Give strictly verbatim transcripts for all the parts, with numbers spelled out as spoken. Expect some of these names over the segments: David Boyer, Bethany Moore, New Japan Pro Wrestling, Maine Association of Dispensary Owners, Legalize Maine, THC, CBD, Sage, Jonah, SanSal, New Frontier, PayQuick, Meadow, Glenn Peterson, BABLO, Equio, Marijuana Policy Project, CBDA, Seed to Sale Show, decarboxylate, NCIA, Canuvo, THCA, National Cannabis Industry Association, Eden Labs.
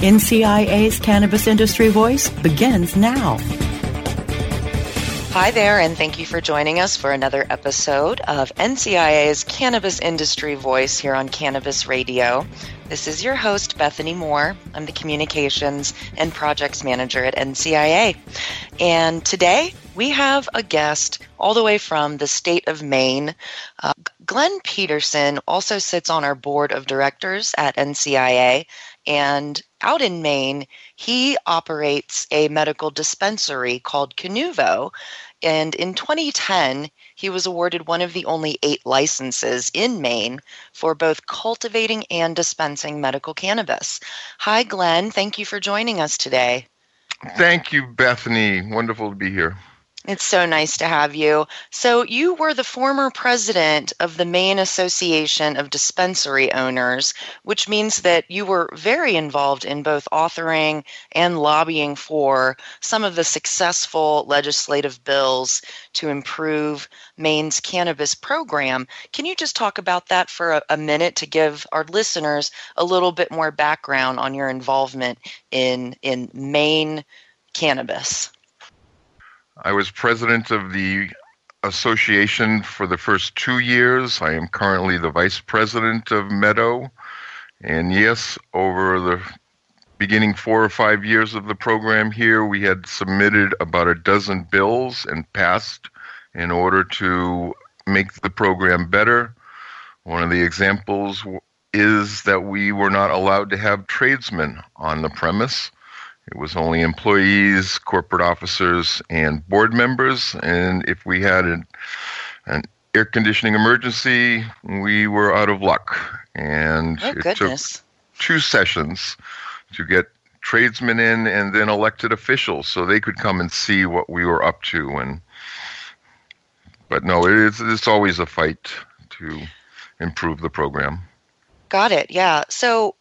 N C I A's Cannabis Industry Voice begins now. Hi there, and thank you for joining us for another episode of N C I A's Cannabis Industry Voice here on Cannabis Radio. This is your host, Bethany Moore. I'm the Communications and Projects Manager at N C I A. And today we have a guest all the way from the state of Maine. Uh, Glenn Peterson also sits on our board of directors at N C I A. And out in Maine, he operates a medical dispensary called Canuvo. And in twenty ten, he was awarded one of the only eight licenses in Maine for both cultivating and dispensing medical cannabis. Hi, Glenn. Thank you for joining us today. Thank you, Bethany. Wonderful to be here. It's so nice to have you. So you were the former president of the Maine Association of Dispensary Owners, which means that you were very involved in both authoring and lobbying for some of the successful legislative bills to improve Maine's cannabis program. Can you just talk about that for a, a minute to give our listeners a little bit more background on your involvement in, in Maine cannabis? I was president of the association for the first two years. I am currently the vice president of Meadow. And yes, over the beginning four or five years of the program here, we had submitted about a dozen bills and passed in order to make the program better. One of the examples is that we were not allowed to have tradesmen on the premise. It was only employees, corporate officers, and board members. And if we had an, an air conditioning emergency, we were out of luck. And oh, it goodness. took two sessions to get tradesmen in and then elected officials so they could come and see what we were up to. And But no, it is, it's always a fight to improve the program. Got it. Yeah. So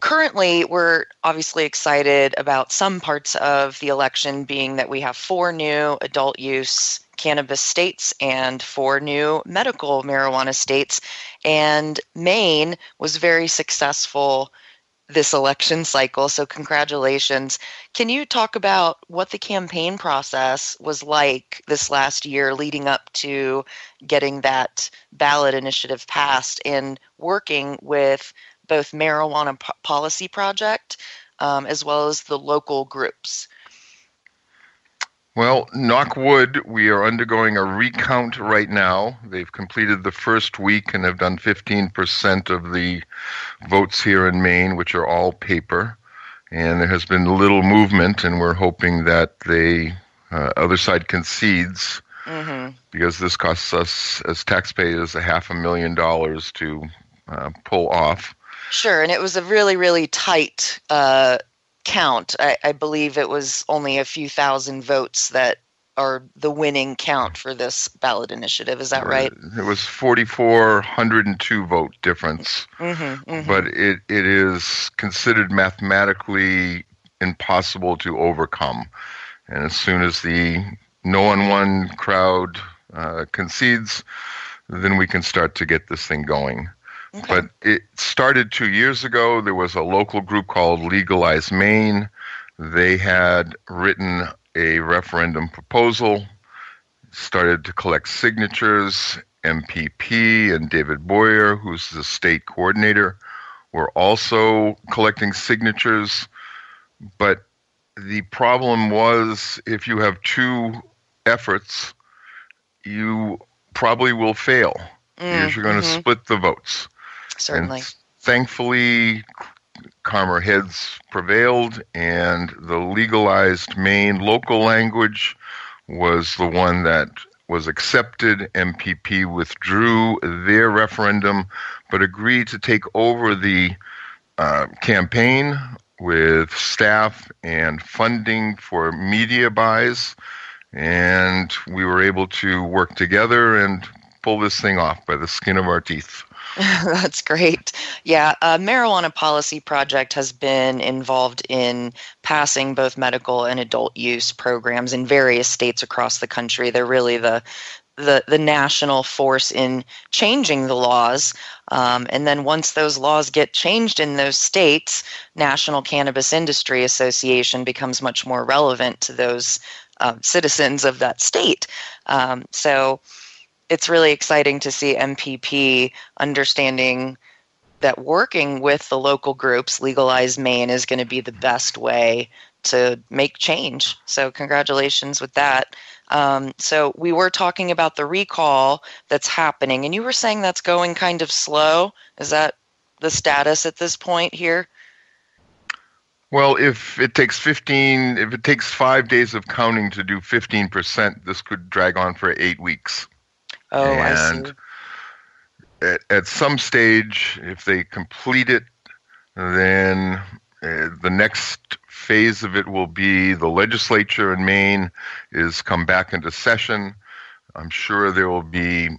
currently, we're obviously excited about some parts of the election being that we have four new adult use cannabis states and four new medical marijuana states. And Maine was very successful this election cycle, so congratulations. Can you talk about what the campaign process was like this last year leading up to getting that ballot initiative passed and working with both Marijuana Policy Project um, as well as the local groups? Well, knock wood, we are undergoing a recount right now. They've completed the first week and have done fifteen percent of the votes here in Maine, which are all paper. And there has been little movement, and we're hoping that the uh, other side concedes, mm-hmm. because this costs us as taxpayers a half a million dollars to uh, pull off. Sure, and it was a really, really tight uh, count. I, I believe it was only a few thousand votes that are the winning count for this ballot initiative. Is that right? Uh, it was four thousand four hundred two vote difference, mm-hmm, mm-hmm. but it, it is considered mathematically impossible to overcome. And as soon as the no-on-one crowd uh, concedes, then we can start to get this thing going. Okay. But it started two years ago. There was a local group called Legalize Maine. They had written a referendum proposal, started to collect signatures. M P P and David Boyer, who's the state coordinator, were also collecting signatures. But the problem was, if you have two efforts, you probably will fail mm, because you're going to mm-hmm. split the votes. Certainly. And thankfully, calmer heads prevailed, and the Legalized Maine local language was the one that was accepted. M P P withdrew their referendum, but agreed to take over the uh, campaign with staff and funding for media buys. And we were able to work together and pull this thing off by the skin of our teeth. That's great. Yeah, uh, Marijuana Policy Project has been involved in passing both medical and adult use programs in various states across the country. They're really the the, the national force in changing the laws. Um, and then once those laws get changed in those states, National Cannabis Industry Association becomes much more relevant to those uh, citizens of that state. Um, so... It's really exciting to see M P P understanding that working with the local groups, Legalize Maine, is going to be the best way to make change. So congratulations with that. Um, so we were talking about the recall that's happening, and you were saying that's going kind of slow. Is that the status at this point here? Well, if it takes fifteen, if it takes five days of counting to do fifteen percent, this could drag on for eight weeks. Oh, and I see. At, at some stage, if they complete it, then uh, the next phase of it will be the legislature in Maine is come back into session. I'm sure there will be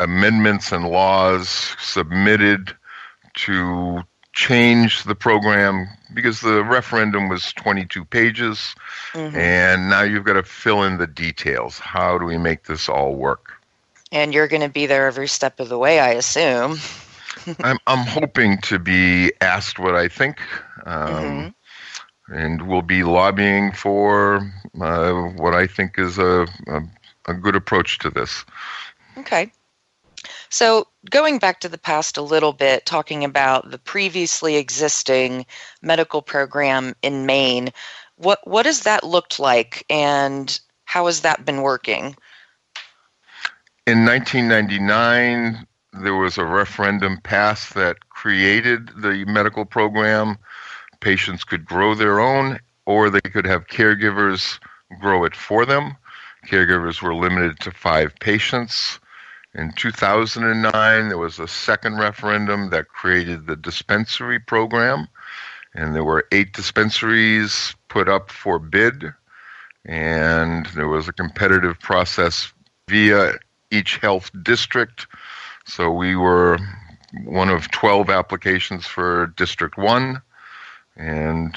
amendments and laws submitted to change the program because the referendum was twenty-two pages, mm-hmm. and now you've got to fill in the details. How do we make this all work? And you're going to be there every step of the way, I assume. I'm I'm hoping to be asked what I think, um, mm-hmm. and we'll be lobbying for uh, what I think is a, a a good approach to this. Okay. So going back to the past a little bit, talking about the previously existing medical program in Maine, what what has that looked like, and how has that been working? In nineteen ninety-nine, there was a referendum passed that created the medical program. Patients could grow their own, or they could have caregivers grow it for them. Caregivers were limited to five patients. In two thousand nine, there was a second referendum that created the dispensary program, and there were eight dispensaries put up for bid, and there was a competitive process via each health district. So we were one of twelve applications for District one. And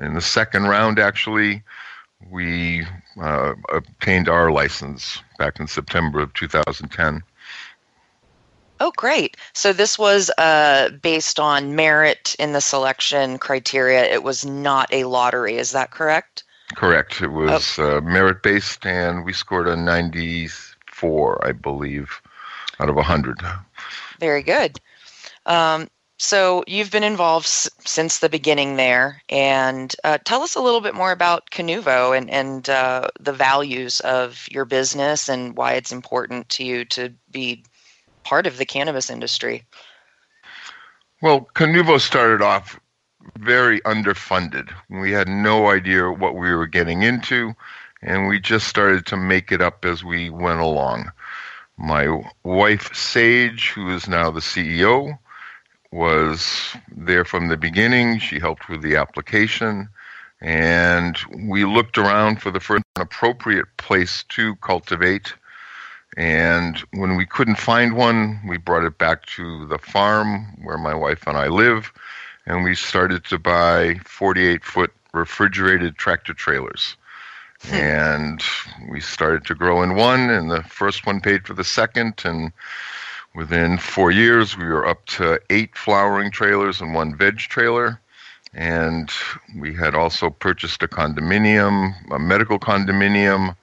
in the second round, actually, we uh, obtained our license back in September of two thousand ten. Oh, great. So this was uh, based on merit in the selection criteria. It was not a lottery. Is that correct? Correct. It was oh. uh, merit-based, and we scored a ninety-three. Four, I believe, out of a hundred. Very good. Um, so you've been involved s- since the beginning there, and uh, tell us a little bit more about Canuvo and and uh, the values of your business and why it's important to you to be part of the cannabis industry. Well, Canuvo started off very underfunded. We had no idea what we were getting into. And we just started to make it up as we went along. My wife, Sage, who is now the C E O, was there from the beginning. She helped with the application. And we looked around for the first appropriate place to cultivate. And when we couldn't find one, we brought it back to the farm where my wife and I live. And we started to buy forty-eight foot refrigerated tractor trailers. And we started to grow in one, and the first one paid for the second, and within four years, we were up to eight flowering trailers and one veg trailer, and we had also purchased a condominium, a medical condominium,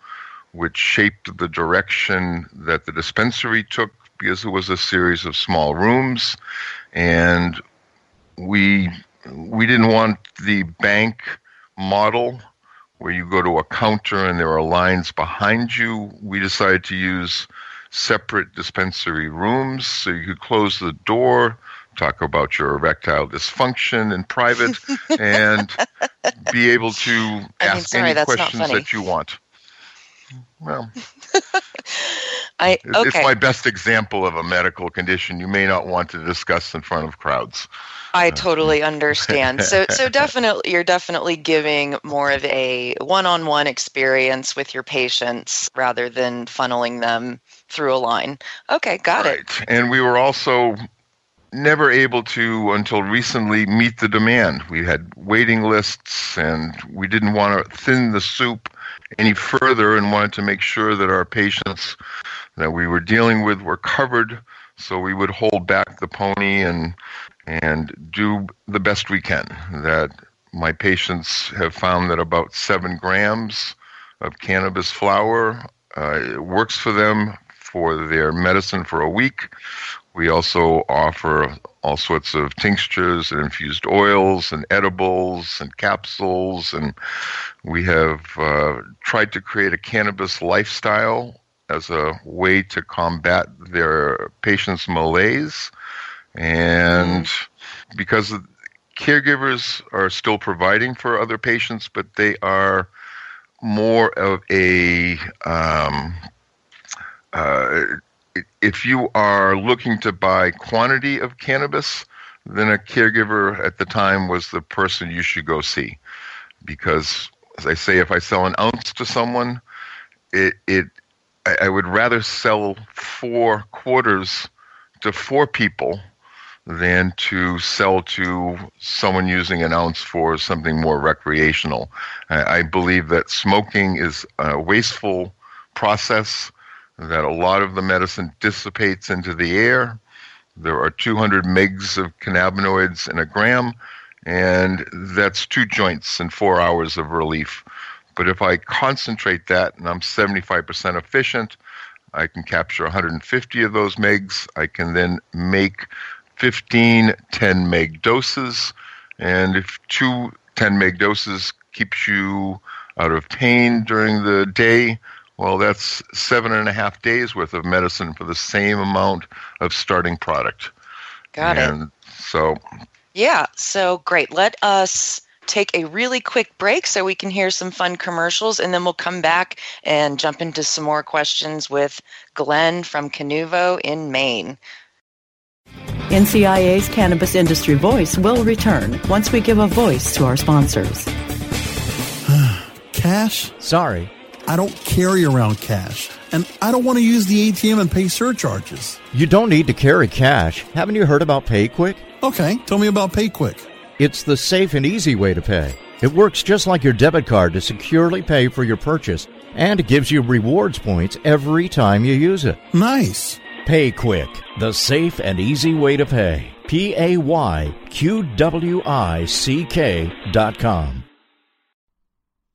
which shaped the direction that the dispensary took because it was a series of small rooms, and we we didn't want the bank model where you go to a counter and there are lines behind you. We decided to use separate dispensary rooms so you could close the door, talk about your erectile dysfunction in private, and be able to I ask mean, sorry, any questions that you want. Well, I, okay. It's my best example of a medical condition you may not want to discuss in front of crowds. I totally understand. So, so definitely, you're definitely giving more of a one-on-one experience with your patients rather than funneling them through a line. Okay, got right. it. And we were also never able to, until recently, meet the demand. We had waiting lists, and we didn't want to thin the soup any further and wanted to make sure that our patients that we were dealing with were covered, so we would hold back the pony and and do the best we can. That my patients have found that about seven grams of cannabis flower uh, works for them for their medicine for a week. We also offer all sorts of tinctures and infused oils and edibles and capsules. And we have uh, tried to create a cannabis lifestyle as a way to combat their patients' malaise. And because caregivers are still providing for other patients, but they are more of a... Um, uh, If you are looking to buy quantity of cannabis, then a caregiver at the time was the person you should go see. Because, as I say, if I sell an ounce to someone, it, it I would rather sell four quarters to four people than to sell to someone using an ounce for something more recreational. I, I believe that smoking is a wasteful process, that a lot of the medicine dissipates into the air. There are two hundred megs of cannabinoids in a gram, and that's two joints and four hours of relief. But if I concentrate that and I'm seventy-five percent efficient, I can capture one hundred fifty of those megs. I can then make fifteen ten meg doses, and if two ten meg doses keeps you out of pain during the day, well, that's seven and a half days worth of medicine for the same amount of starting product. Got it. And so, yeah, so great. Let us take a really quick break so we can hear some fun commercials, and then we'll come back and jump into some more questions with Glenn from Canuvo in Maine. N C I A's Cannabis Industry Voice will return once we give a voice to our sponsors. Cash? Sorry. I don't carry around cash, and I don't want to use the A T M and pay surcharges. You don't need to carry cash. Haven't you heard about PayQuick? Okay, tell me about PayQuick. It's the safe and easy way to pay. It works just like your debit card to securely pay for your purchase, and it gives you rewards points every time you use it. Nice. PayQuick, the safe and easy way to pay. P-A-Y-Q-W-I-C-K dot com.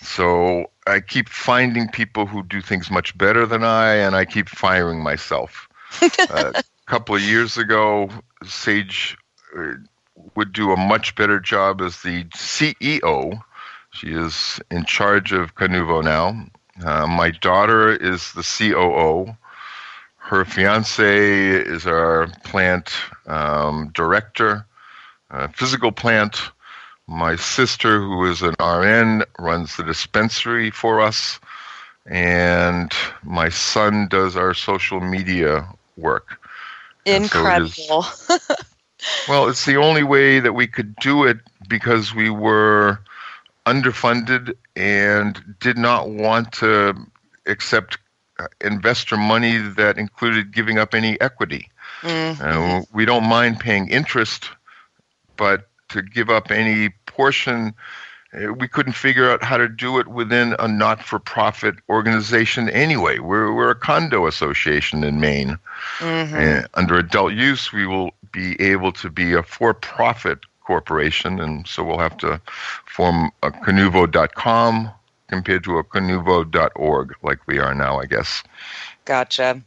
so I keep finding people who do things much better than I, and I keep firing myself. Uh, couple of years ago, Sage would do a much better job as the C E O. She is in charge of Canuvo now. Uh, my daughter is the C O O. Her fiancé is our plant um, director, uh, physical plant. My sister, who is an R N, runs the dispensary for us. And my son does our social media work. Incredible. So it is, well, it's the only way that we could do it, because we were underfunded and did not want to accept investor money that included giving up any equity. Mm-hmm. Uh, we don't mind paying interest, but to give up any portion, we couldn't figure out how to do it within a not-for-profit organization anyway. We're we're a condo association in Maine. Mm-hmm. And under adult use, we will be able to be a for-profit corporation, and so we'll have to form a Canuvo dot com compared to a Canuvo dot org, like we are now, I guess. Gotcha.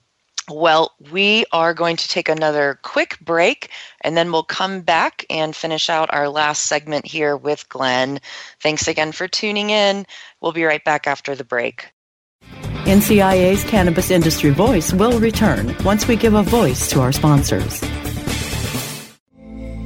Well, we are going to take another quick break, and then we'll come back and finish out our last segment here with Glenn. Thanks again for tuning in. We'll be right back after the break. N C I A's Cannabis Industry Voice will return once we give a voice to our sponsors.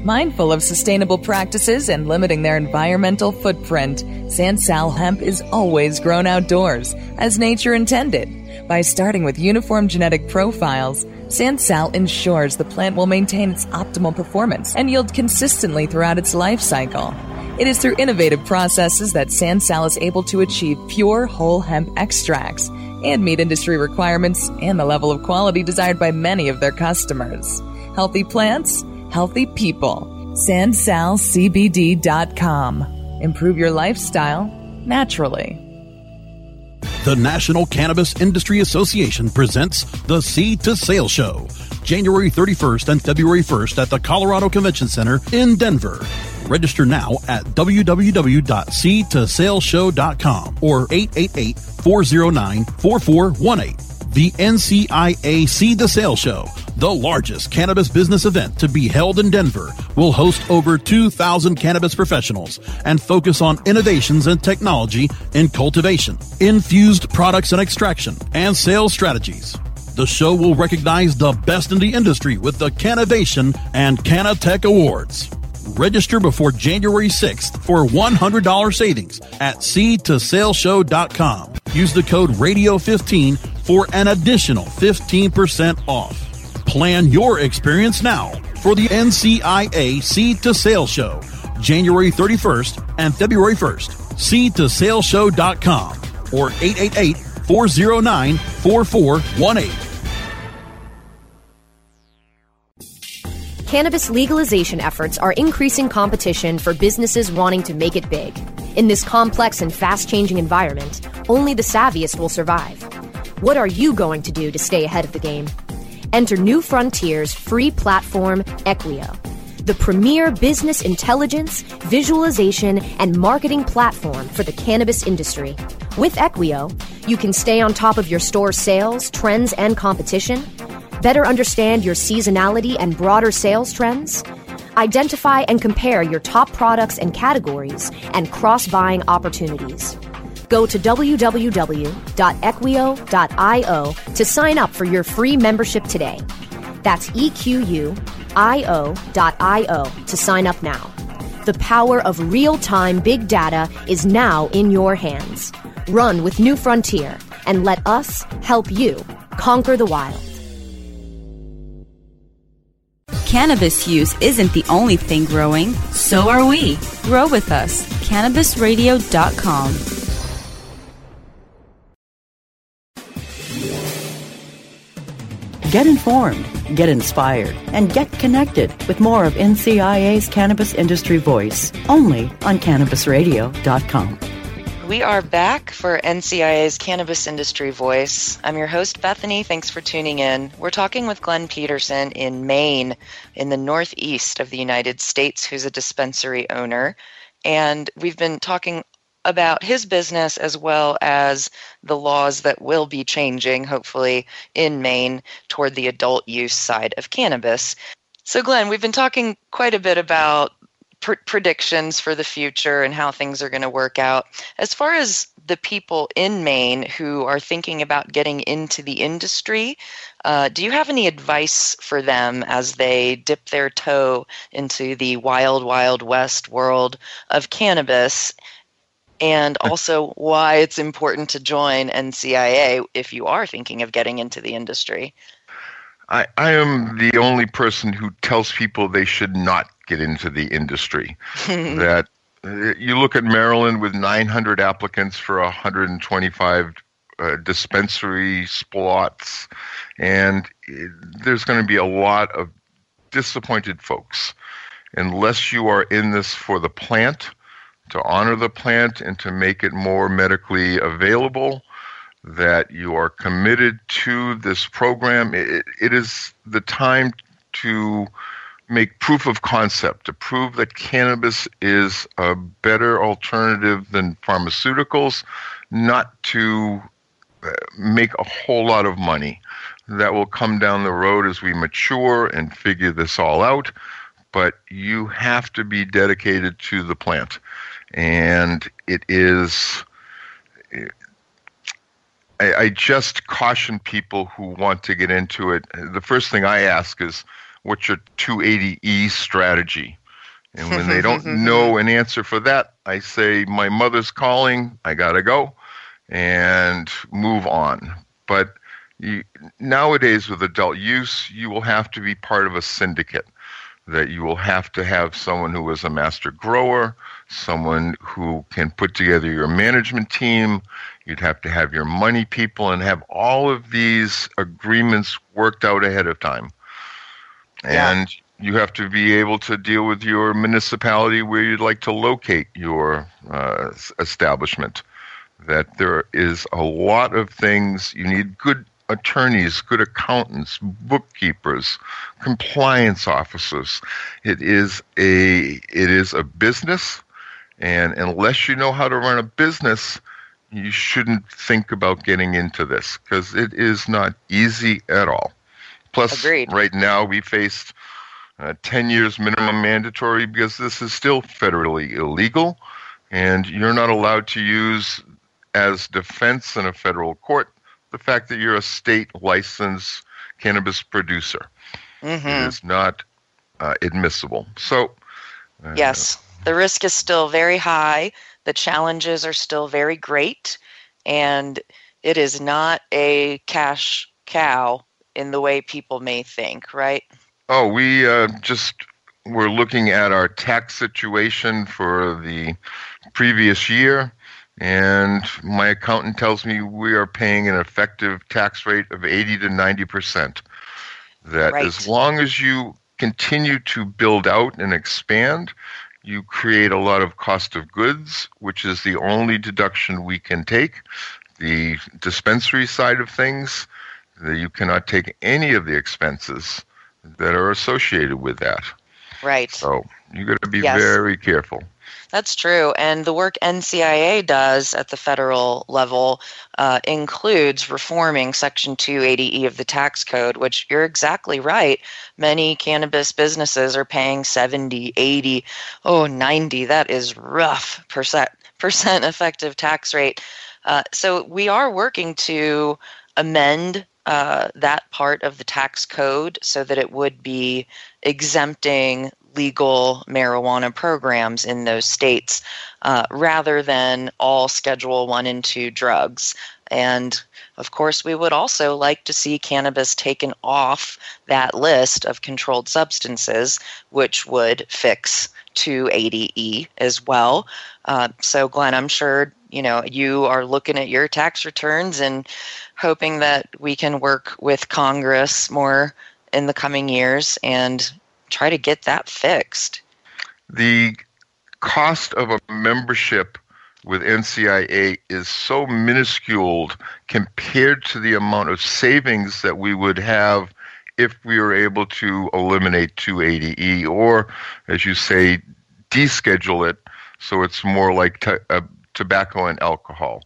mindful of sustainable practices and limiting their environmental footprint. SanSal hemp is always grown outdoors, as nature intended. By starting with uniform genetic profiles, SanSal ensures the plant will maintain its optimal performance and yield consistently throughout its life cycle. It is through innovative processes that SanSal is able to achieve pure whole hemp extracts and meet industry requirements and the level of quality desired by many of their customers. Healthy plants, healthy people. San Sal C B D dot com. Improve your lifestyle naturally. The National Cannabis Industry Association presents the Seed to Sale Show, January thirty-first and February first at the Colorado Convention Center in Denver. Register now at w w w dot seed to sale show dot com or eight eight eight, four oh nine, four four one eight. The N C I A Seed to Sale Show, the largest cannabis business event to be held in Denver, will host over two thousand cannabis professionals and focus on innovations and technology in cultivation, infused products and extraction, and sales strategies. The show will recognize the best in the industry with the Cannovation and Canatech Awards. Register before January sixth for one hundred dollars savings at seed to sale show dot com. Use the code radio fifteen for an additional fifteen percent off. Plan your experience now for the N C I A Seed to Sale Show, January thirty-first and February first. seed to sale show dot com or eight eight eight, four oh nine, four four one eight. Cannabis legalization efforts are increasing competition for businesses wanting to make it big. In this complex and fast-changing environment, only the savviest will survive. What are you going to do to stay ahead of the game? Enter New Frontier's free platform, Equio, the premier business intelligence, visualization, and marketing platform for the cannabis industry. With Equio, you can stay on top of your store's sales, trends, and competition, better understand your seasonality and broader sales trends, identify and compare your top products and categories, and cross-buying opportunities. Go to w w w dot equio dot i o to sign up for your free membership today. That's E Q U I O dot I O to sign up now. The power of real-time big data is now in your hands. Run with New Frontier and let us help you conquer the wild. Cannabis use isn't the only thing growing, so are we. Grow with us. cannabis radio dot com. Get informed, get inspired, and get connected with more of N C I A's Cannabis Industry Voice, only on cannabis radio dot com. We are back for N C I A's Cannabis Industry Voice. I'm your host, Bethany. Thanks for tuning in. We're talking with Glenn Peterson in Maine, in the northeast of the United States, who's a dispensary owner. And we've been talking about his business as well as the laws that will be changing, hopefully, in Maine toward the adult use side of cannabis. So, Glenn, we've been talking quite a bit about predictions for the future and how things are going to work out. As far as the people in Maine who are thinking about getting into the industry, uh, do you have any advice for them as they dip their toe into the wild, wild west world of cannabis, and also why it's important to join N C I A if you are thinking of getting into the industry? I, I am the only person who tells people they should not get into the industry. That uh, you look at Maryland with nine hundred applicants for one hundred twenty-five uh, dispensary spots, and it, there's going to be a lot of disappointed folks. Unless you are in this for the plant, to honor the plant and to make it more medically available, that you are committed to this program, it, it is the time to make proof of concept, to prove that cannabis is a better alternative than pharmaceuticals, not to make a whole lot of money. That will come down the road as we mature and figure this all out, but you have to be dedicated to the plant. And it is... It, I, I just caution people who want to get into it. The first thing I ask is, what's your two eighty E strategy? And when they don't know an answer for that, I say, my mother's calling, I got to go, and move on. But you, nowadays with adult use, you will have to be part of a syndicate, that you will have to have someone who is a master grower, someone who can put together your management team. You'd have to have your money people and have all of these agreements worked out ahead of time. Yeah. And you have to be able to deal with your municipality where you'd like to locate your uh, establishment. That there is a lot of things. You need good attorneys, good accountants, bookkeepers, compliance officers. It is a it is a business, and unless you know how to run a business, you shouldn't think about getting into this, because it is not easy at all. Plus, Agreed. Right now we faced uh, ten years minimum mandatory, because this is still federally illegal, and you're not allowed to use as defense in a federal court the fact that you're a state licensed cannabis producer. Mm-hmm. It is not uh, admissible. So, uh, yes, the risk is still very high. The challenges are still very great, and it is not a cash cow in the way people may think, right? Oh, we uh, just were looking at our tax situation for the previous year, and my accountant tells me we are paying an effective tax rate of eighty to ninety percent. That right. As long as you continue to build out and expand, you create a lot of cost of goods, which is the only deduction we can take. The dispensary side of things, you cannot take any of the expenses that are associated with that. Right. So you got to be yes. very careful. That's true. And the work N C I A does at the federal level uh, includes reforming Section two eighty E of the tax code, which you're exactly right. Many cannabis businesses are paying seventy, eighty, oh, ninety. That is rough percent, percent effective tax rate. Uh, so we are working to amend uh, that part of the tax code so that it would be exempting legal marijuana programs in those states uh, rather than all Schedule One and Two drugs. And of course, we would also like to see cannabis taken off that list of controlled substances, which would fix two eighty E as well. Uh, so Glenn, I'm sure you know you are looking at your tax returns and hoping that we can work with Congress more in the coming years and try to get that fixed. The cost of a membership with N C I A is so minuscule compared to the amount of savings that we would have if we were able to eliminate two eighty E or, as you say, deschedule it so it's more like t- uh, tobacco and alcohol,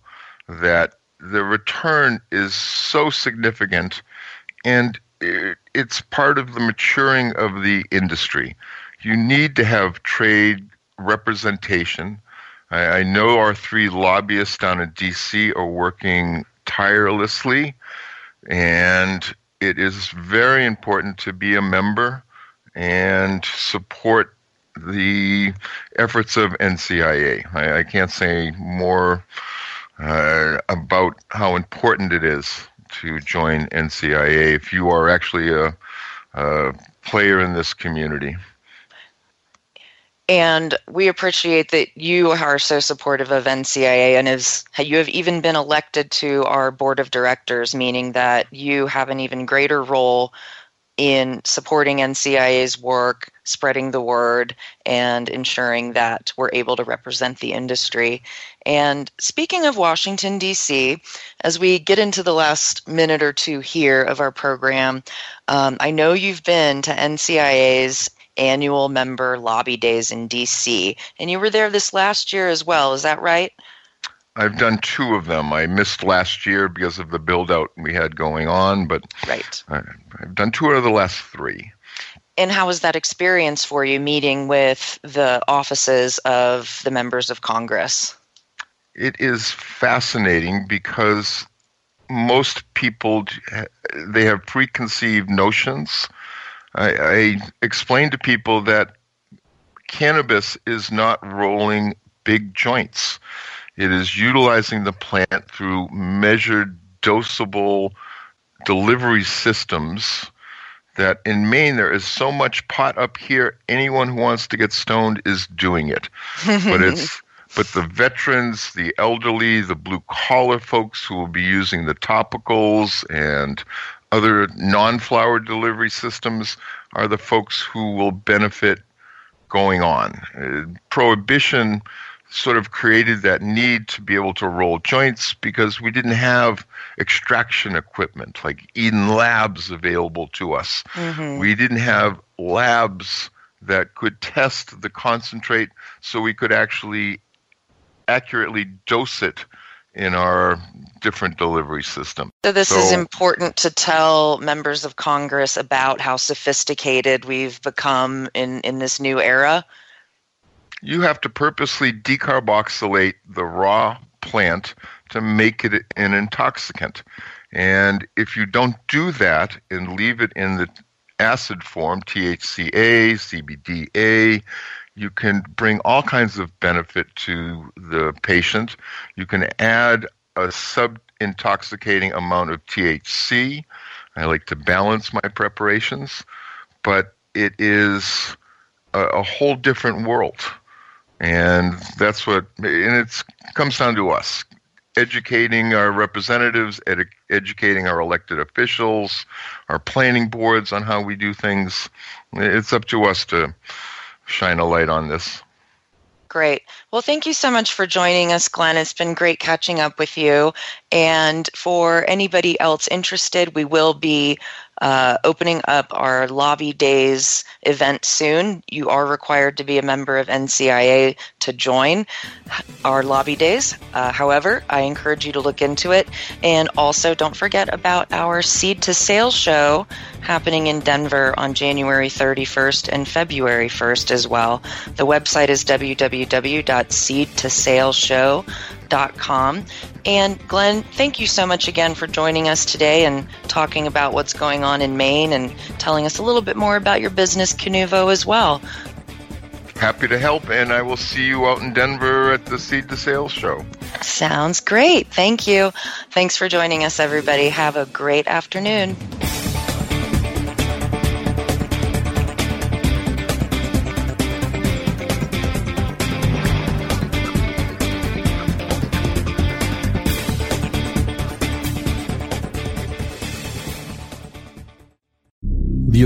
that the return is so significant, and it, it's part of the maturing of the industry. You need to have trade representation. I, I know our three lobbyists down in D C are working tirelessly, and it is very important to be a member and support the efforts of N C I A. I, I can't say more uh, about how important it is to join N C I A if you are actually a, a player in this community. And we appreciate that you are so supportive of N C I A, and is, you have even been elected to our board of directors, meaning that you have an even greater role in supporting N C I A's work, spreading the word, and ensuring that we're able to represent the industry. And speaking of Washington, D C, as we get into the last minute or two here of our program, um, I know you've been to N C I A's annual member lobby days in D C, and you were there this last year as well. Is that right? I've done two of them. I missed last year because of the build-out we had going on, but right. I, I've done two out of the last three. And how was that experience for you, meeting with the offices of the members of Congress? It is fascinating, because most people, they have preconceived notions I, I explain to people that cannabis is not rolling big joints. It is utilizing the plant through measured, dosable delivery systems that in Maine, there is so much pot up here, anyone who wants to get stoned is doing it. But it's but the veterans, the elderly, the blue-collar folks who will be using the topicals and other non-flower delivery systems are the folks who will benefit going on. Uh, Prohibition sort of created that need to be able to roll joints because we didn't have extraction equipment like Eden Labs available to us. Mm-hmm. We didn't have labs that could test the concentrate so we could actually accurately dose it in our different delivery system. So this so, is important to tell members of Congress about how sophisticated we've become in, in this new era. You have to purposely decarboxylate the raw plant to make it an intoxicant. And if you don't do that and leave it in the acid form, T H C A, C B D A, you can bring all kinds of benefit to the patient. You can add a sub-intoxicating amount of T H C. I like to balance my preparations, but it is a, a whole different world. And that's what, and it comes down to us educating our representatives, edu- educating our elected officials, our planning boards on how we do things. It's up to us to shine a light on this. Great. Well, thank you so much for joining us, Glenn. It's been great catching up with you. And for anybody else interested, we will be uh, opening up our Lobby Days event soon. You are required to be a member of N C I A to join our Lobby Days. Uh, however, I encourage you to look into it. And also, don't forget about our Seed to Sale Show happening in Denver on January thirty-first and February first as well. The website is w w w dot seed to sale show dot com. And Glenn, thank you so much again for joining us today and talking about what's going on in Maine and telling us a little bit more about your business, Canuvo, as well. Happy to help, and I will see you out in Denver at the Seed to Sale Show. Sounds great. Thank you. Thanks for joining us, everybody. Have a great afternoon. The